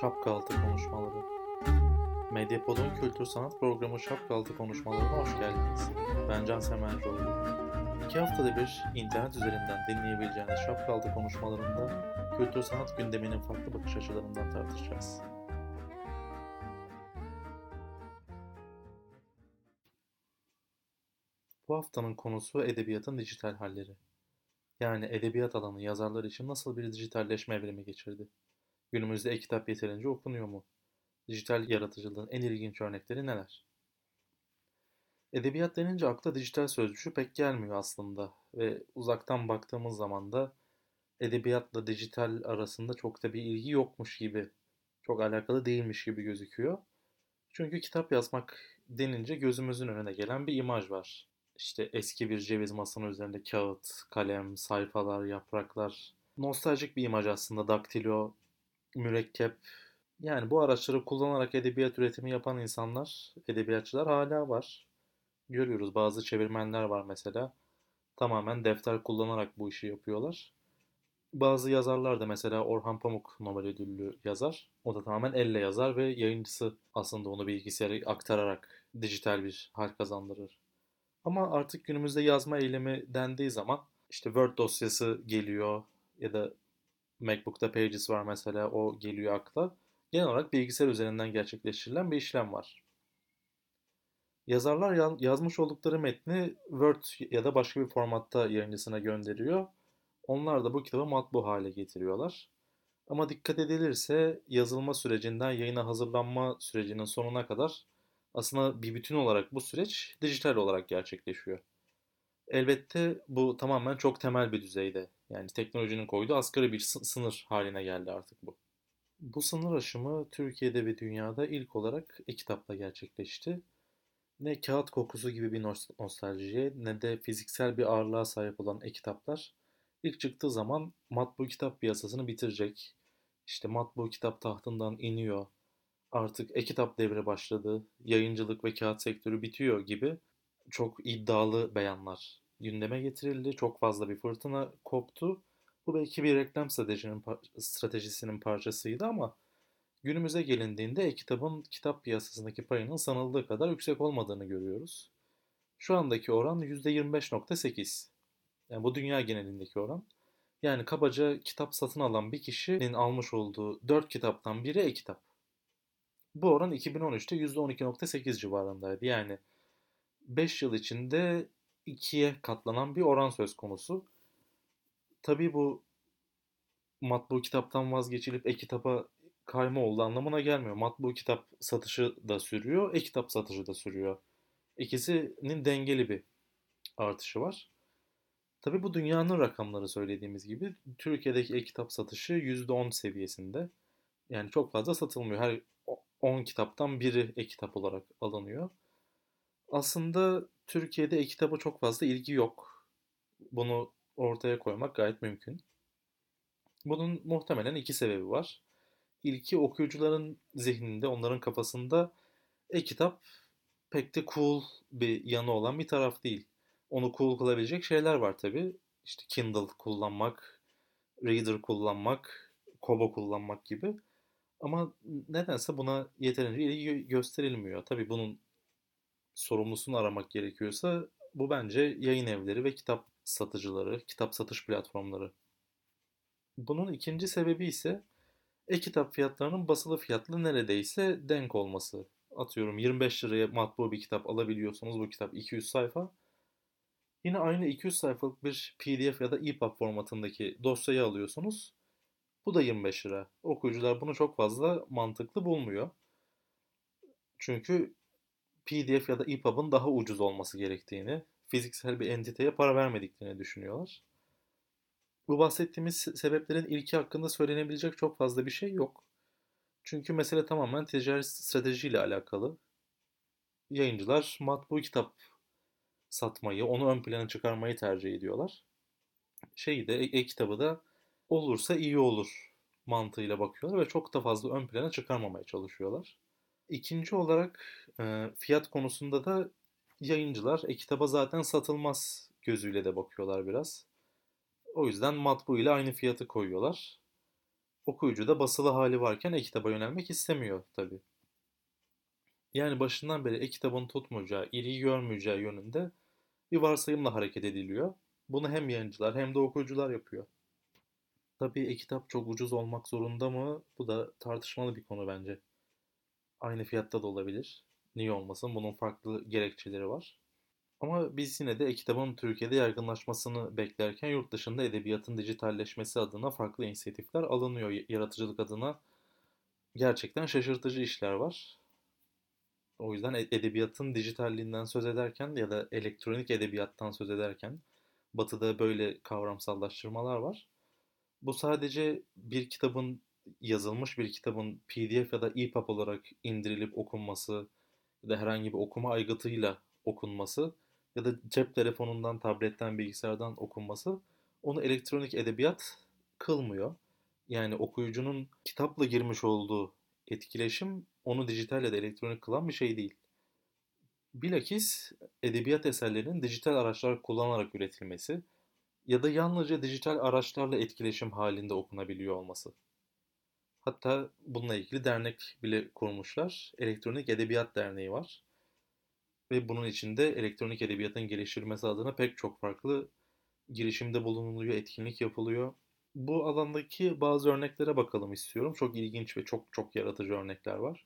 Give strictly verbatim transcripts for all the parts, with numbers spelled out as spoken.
Şapka Altı Konuşmaları. Medyapod'un kültür sanat programı Şapka Altı Konuşmaları'na hoş geldiniz. Ben Can Semercioğlu. İki haftada bir internet üzerinden dinleyebileceğiniz Şapka Altı Konuşmaları'nda kültür sanat gündeminin farklı bakış açılarından tartışacağız. Bu haftanın konusu edebiyatın dijital halleri. Yani edebiyat alanı yazarlar için nasıl bir dijitalleşme evrimi geçirdi? Günümüzde e-kitap yeterince okunuyor mu? Dijital yaratıcılığın en ilginç örnekleri neler? Edebiyat denince akla dijital sözcüğü pek gelmiyor aslında ve uzaktan baktığımız zaman da edebiyatla dijital arasında çok da bir ilgi yokmuş gibi, çok alakalı değilmiş gibi gözüküyor. Çünkü kitap yazmak denince gözümüzün önüne gelen bir imaj var. İşte eski bir ceviz masanın üzerinde kağıt, kalem, sayfalar, yapraklar. Nostaljik bir imaj aslında, daktilo, mürekkep. Yani bu araçları kullanarak edebiyat üretimi yapan insanlar, edebiyatçılar hala var. Görüyoruz, bazı çevirmenler var mesela. Tamamen defter kullanarak bu işi yapıyorlar. Bazı yazarlar da, mesela Orhan Pamuk Nobel ödüllü yazar. O da tamamen elle yazar ve yayıncısı aslında onu bilgisayara aktararak dijital bir hal kazandırır. Ama artık günümüzde yazma eylemi dendiği zaman işte Word dosyası geliyor ya da MacBook'ta Pages var mesela, o geliyor akla. Genel olarak bilgisayar üzerinden gerçekleştirilen bir işlem var. Yazarlar yazmış oldukları metni Word ya da başka bir formatta yayıncısına gönderiyor. Onlar da bu kitabı matbu hale getiriyorlar. Ama dikkat edilirse yazılma sürecinden yayına hazırlanma sürecinin sonuna kadar aslında bir bütün olarak bu süreç dijital olarak gerçekleşiyor. Elbette bu tamamen çok temel bir düzeyde. Yani teknolojinin koyduğu asgari bir sınır haline geldi artık bu. Bu sınır aşımı Türkiye'de ve dünyada ilk olarak e-kitapla gerçekleşti. Ne kağıt kokusu gibi bir nostaljiye ne de fiziksel bir ağırlığa sahip olan e-kitaplar ilk çıktığı zaman matbu kitap piyasasını bitirecek. İşte matbu kitap tahtından iniyor. Artık e-kitap devri başladı, yayıncılık ve kağıt sektörü bitiyor gibi çok iddialı beyanlar gündeme getirildi. Çok fazla bir fırtına koptu. Bu belki bir reklam stratejisinin, stratejisinin parçasıydı ama günümüze gelindiğinde e-kitabın kitap piyasasındaki payının sanıldığı kadar yüksek olmadığını görüyoruz. Şu andaki oran yüzde yirmi beş virgül sekiz. Yani bu dünya genelindeki oran. Yani kabaca kitap satın alan bir kişinin almış olduğu dört kitaptan biri e-kitap. Bu oran iki bin on üçte yüzde on iki virgül sekiz civarındaydı. Yani beş yıl içinde ikiye katlanan bir oran söz konusu. Tabii bu matbu kitaptan vazgeçilip e-kitaba kayma olduğu anlamına gelmiyor. Matbu kitap satışı da sürüyor, e-kitap satışı da sürüyor. İkisinin dengeli bir artışı var. Tabii bu dünyanın rakamları, söylediğimiz gibi. Türkiye'deki e-kitap satışı yüzde on seviyesinde. Yani çok fazla satılmıyor. Her on kitaptan biri e-kitap olarak alınıyor. Aslında Türkiye'de e-kitaba çok fazla ilgi yok. Bunu ortaya koymak gayet mümkün. Bunun muhtemelen iki sebebi var. İlki, okuyucuların zihninde, onların kafasında e-kitap pek de cool bir yanı olan bir taraf değil. Onu cool kılabilecek şeyler var tabii. İşte Kindle kullanmak, Reader kullanmak, Kobo kullanmak gibi. Ama nedense buna yeterince ilgi gösterilmiyor. Tabii bunun sorumlusunu aramak gerekiyorsa bu bence yayın evleri ve kitap satıcıları, kitap satış platformları. Bunun ikinci sebebi ise e-kitap fiyatlarının basılı fiyatlı neredeyse denk olması. Atıyorum yirmi beş liraya matbu bir kitap alabiliyorsanız, bu kitap iki yüz sayfa. Yine aynı iki yüz sayfalık bir P D F ya da E P U B formatındaki dosyayı alıyorsunuz. Bu da yirmi beş lira. Okuyucular bunu çok fazla mantıklı bulmuyor. Çünkü P D F ya da E P U B'ın daha ucuz olması gerektiğini, fiziksel bir entiteye para vermediklerini düşünüyorlar. Bu bahsettiğimiz sebeplerin ilki hakkında söylenebilecek çok fazla bir şey yok. Çünkü mesele tamamen ticari stratejiyle alakalı. Yayıncılar matbu kitap satmayı, onu ön plana çıkarmayı tercih ediyorlar. Şeyi de, e-kitabı da olursa iyi olur mantığıyla bakıyorlar ve çok da fazla ön plana çıkarmamaya çalışıyorlar. İkinci olarak e, fiyat konusunda da yayıncılar e-kitaba zaten satılmaz gözüyle de bakıyorlar biraz. O yüzden matbu ile aynı fiyatı koyuyorlar. okuyucuda basılı hali varken e-kitaba yönelmek istemiyor tabii. Yani başından beri e-kitabın tutmayacağı, ilgi görmeyeceği yönünde bir varsayımla hareket ediliyor. Bunu hem yayıncılar hem de okuyucular yapıyor. Tabii e-kitap çok ucuz olmak zorunda mı? Bu da tartışmalı bir konu bence. Aynı fiyatta da olabilir. Niye olmasın? Bunun farklı gerekçeleri var. Ama biz yine de e-kitabın Türkiye'de yaygınlaşmasını beklerken yurt dışında edebiyatın dijitalleşmesi adına farklı inisiyatifler alınıyor. Yaratıcılık adına gerçekten şaşırtıcı işler var. O yüzden edebiyatın dijitalliğinden söz ederken ya da elektronik edebiyattan söz ederken Batı'da böyle kavramsallaştırmalar var. Bu sadece bir kitabın, yazılmış bir kitabın P D F ya da E P U B olarak indirilip okunması ya da herhangi bir okuma aygıtıyla okunması ya da cep telefonundan, tabletten, bilgisayardan okunması onu elektronik edebiyat kılmıyor. Yani okuyucunun kitapla girmiş olduğu etkileşim onu dijital ya da elektronik kılan bir şey değil. Bilakis edebiyat eserlerinin dijital araçlar kullanarak üretilmesi ya da yalnızca dijital araçlarla etkileşim halinde okunabiliyor olması. Hatta bununla ilgili dernek bile kurmuşlar. Elektronik Edebiyat Derneği var. Ve bunun içinde elektronik edebiyatın geliştirilmesi adına pek çok farklı girişimde bulunuluyor, etkinlik yapılıyor. Bu alandaki bazı örneklere bakalım istiyorum. Çok ilginç ve çok çok yaratıcı örnekler var.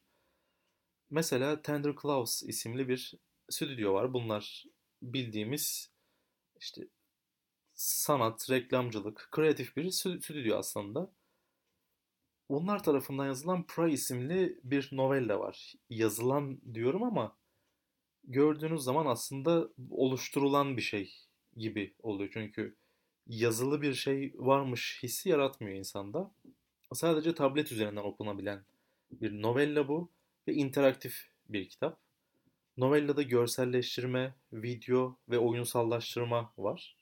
Mesela Tender Claws isimli bir stüdyo var. Bunlar bildiğimiz işte sanat, reklamcılık, kreatif bir stüdyo aslında. Onlar tarafından yazılan Pry isimli bir novella var. Yazılan diyorum ama gördüğünüz zaman aslında oluşturulan bir şey gibi oluyor. Çünkü yazılı bir şey varmış hissi yaratmıyor insanda. Sadece tablet üzerinden okunabilen bir novella bu ve interaktif bir kitap. Novellada görselleştirme, video ve oyunsallaştırma var.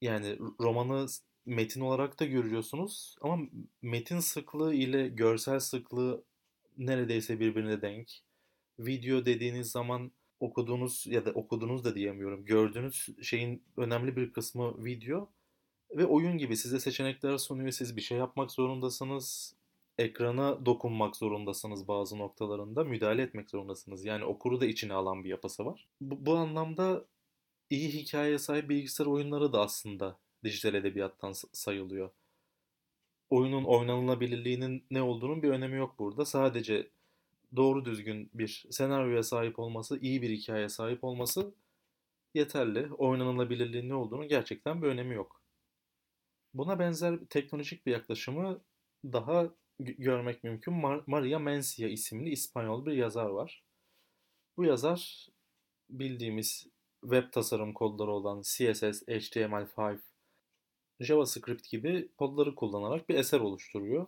Yani romanı metin olarak da görüyorsunuz ama metin sıklığı ile görsel sıklığı neredeyse birbirine denk. Video dediğiniz zaman okuduğunuz ya da okuduğunuz da diyemiyorum. Gördüğünüz şeyin önemli bir kısmı video ve oyun gibi size seçenekler sunuyor. Siz bir şey yapmak zorundasınız. Ekrana dokunmak zorundasınız bazı noktalarında. Müdahale etmek zorundasınız. Yani okuru da içine alan bir yapısı var. Bu, bu anlamda iyi hikayeye sahip bilgisayar oyunları da aslında dijital edebiyattan sayılıyor. Oyunun oynanılabilirliğinin ne olduğunun bir önemi yok burada. Sadece doğru düzgün bir senaryoya sahip olması, iyi bir hikayeye sahip olması yeterli. Oynanılabilirliğin ne olduğunun gerçekten bir önemi yok. Buna benzer teknolojik bir yaklaşımı daha g- görmek mümkün. Mar- Maria Mencia isimli İspanyol bir yazar var. Bu yazar bildiğimiz web tasarım kodları olan C S S, H T M L beş, JavaScript gibi kodları kullanarak bir eser oluşturuyor.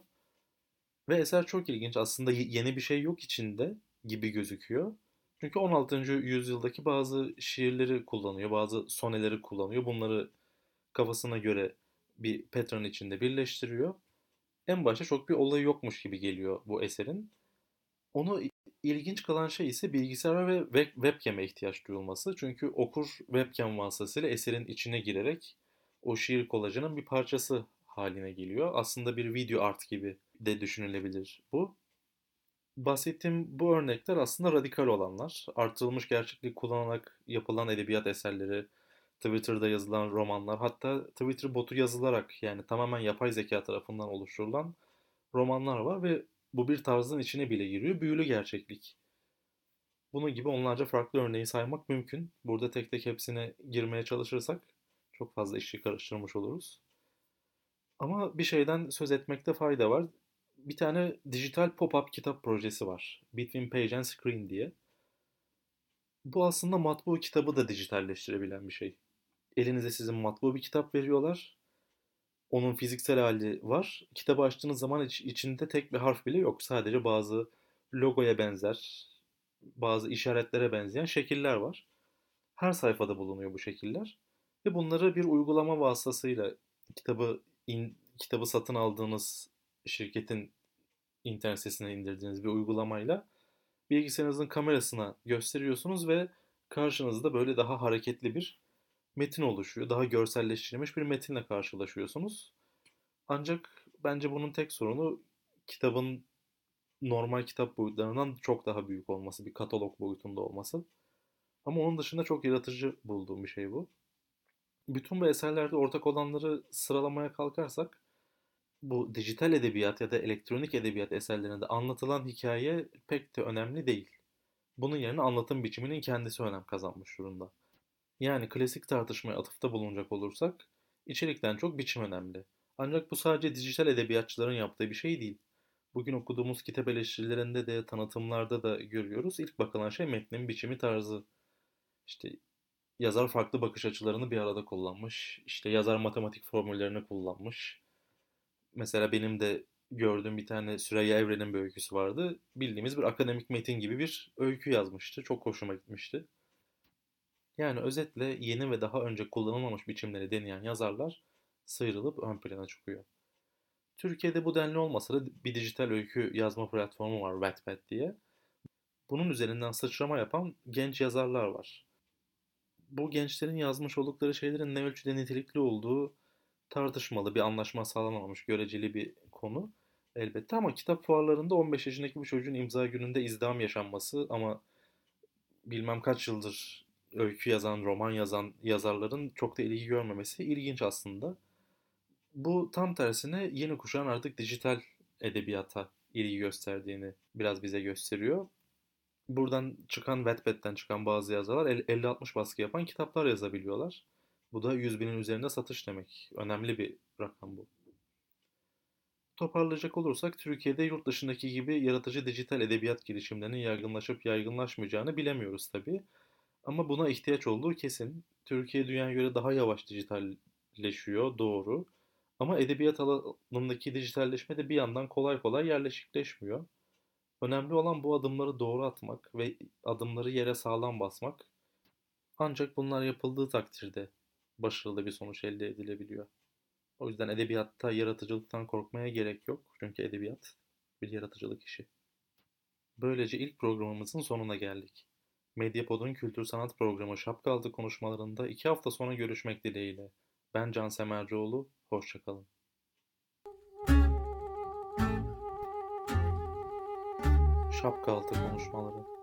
Ve eser çok ilginç. Aslında yeni bir şey yok içinde gibi gözüküyor. Çünkü on altıncı yüzyıldaki bazı şiirleri kullanıyor, bazı soneleri kullanıyor. Bunları kafasına göre bir pattern içinde birleştiriyor. En başta çok bir olayı yokmuş gibi geliyor bu eserin. Onu ilginç kılan şey ise bilgisayara ve web- webcam'e ihtiyaç duyulması. Çünkü okur webcam vasıtasıyla eserin içine girerek o şiir kolajının bir parçası haline geliyor. Aslında bir video art gibi de düşünülebilir bu. Bahsettiğim bu örnekler aslında radikal olanlar. Artırılmış gerçeklik kullanarak yapılan edebiyat eserleri, Twitter'da yazılan romanlar, hatta Twitter botu yazılarak yani tamamen yapay zeka tarafından oluşturulan romanlar var ve bu bir tarzın içine bile giriyor. Büyülü gerçeklik. Bunun gibi onlarca farklı örneği saymak mümkün. Burada tek tek hepsine girmeye çalışırsak çok fazla işi karıştırmış oluruz. Ama bir şeyden söz etmekte fayda var. Bir tane dijital pop-up kitap projesi var. Between Page and Screen diye. Bu aslında matbu kitabı da dijitalleştirebilen bir şey. Elinize sizin matbu bir kitap veriyorlar. Onun fiziksel hali var. Kitabı açtığınız zaman iç, içinde tek bir harf bile yok. Sadece bazı logoya benzer, bazı işaretlere benzeyen şekiller var. Her sayfada bulunuyor bu şekiller. Ve bunları bir uygulama vasıtasıyla kitabı in, kitabı satın aldığınız şirketin internet sitesine indirdiğiniz bir uygulamayla bilgisayarınızın kamerasına gösteriyorsunuz ve karşınızda böyle daha hareketli bir metin oluşuyor. Daha görselleştirilmiş bir metinle karşılaşıyorsunuz. Ancak bence bunun tek sorunu kitabın normal kitap boyutlarından çok daha büyük olması, bir katalog boyutunda olması. Ama onun dışında çok yaratıcı bulduğum bir şey bu. Bütün bu eserlerde ortak olanları sıralamaya kalkarsak, bu dijital edebiyat ya da elektronik edebiyat eserlerinde anlatılan hikaye pek de önemli değil. Bunun yerine anlatım biçiminin kendisi önem kazanmış durumda. Yani klasik tartışmaya atıfta bulunacak olursak, içerikten çok biçim önemli. Ancak bu sadece dijital edebiyatçıların yaptığı bir şey değil. Bugün okuduğumuz kitap eleştirilerinde de, tanıtımlarda da görüyoruz. İlk bakılan şey metnin biçimi, tarzı. İşte yazar farklı bakış açılarını bir arada kullanmış. İşte yazar matematik formüllerini kullanmış. Mesela benim de gördüğüm bir tane Süreyya Evren'in bir öyküsü vardı. Bildiğimiz bir akademik metin gibi bir öykü yazmıştı. Çok hoşuma gitmişti. Yani özetle yeni ve daha önce kullanılmamış biçimleri deneyen yazarlar sıyrılıp ön plana çıkıyor. Türkiye'de bu denli olmasa da bir dijital öykü yazma platformu var, Wattpad diye. Bunun üzerinden sıçrama yapan genç yazarlar var. Bu gençlerin yazmış oldukları şeylerin ne ölçüde nitelikli olduğu tartışmalı, bir anlaşma sağlanamamış, göreceli bir konu elbette. Ama kitap fuarlarında on beş yaşındaki bir çocuğun imza gününde izdiham yaşanması, ama bilmem kaç yıldır öykü yazan, roman yazan yazarların çok da ilgi görmemesi ilginç aslında. Bu tam tersine yeni kuşağın artık dijital edebiyata ilgi gösterdiğini biraz bize gösteriyor. Buradan çıkan, Wattpad'den çıkan bazı yazarlar elli altmış baskı yapan kitaplar yazabiliyorlar. Bu da yüz binin üzerinde satış demek. Önemli bir rakam bu. Toparlayacak olursak, Türkiye'de yurt dışındaki gibi yaratıcı dijital edebiyat girişimlerinin yaygınlaşıp yaygınlaşmayacağını bilemiyoruz tabii. Ama buna ihtiyaç olduğu kesin. Türkiye dünyaya göre daha yavaş dijitalleşiyor, doğru. Ama edebiyat alanındaki dijitalleşme de bir yandan kolay kolay yerleşikleşmiyor. Önemli olan bu adımları doğru atmak ve adımları yere sağlam basmak. Ancak bunlar yapıldığı takdirde başarılı bir sonuç elde edilebiliyor. O yüzden edebiyatta yaratıcılıktan korkmaya gerek yok. Çünkü edebiyat bir yaratıcılık işi. Böylece ilk programımızın sonuna geldik. Medyapod'un kültür sanat programı Şapka Altı Konuşmalarında iki hafta sonra görüşmek dileğiyle. Ben Can Semercioğlu, hoşça kalın. Şapka Altı Konuşmaları.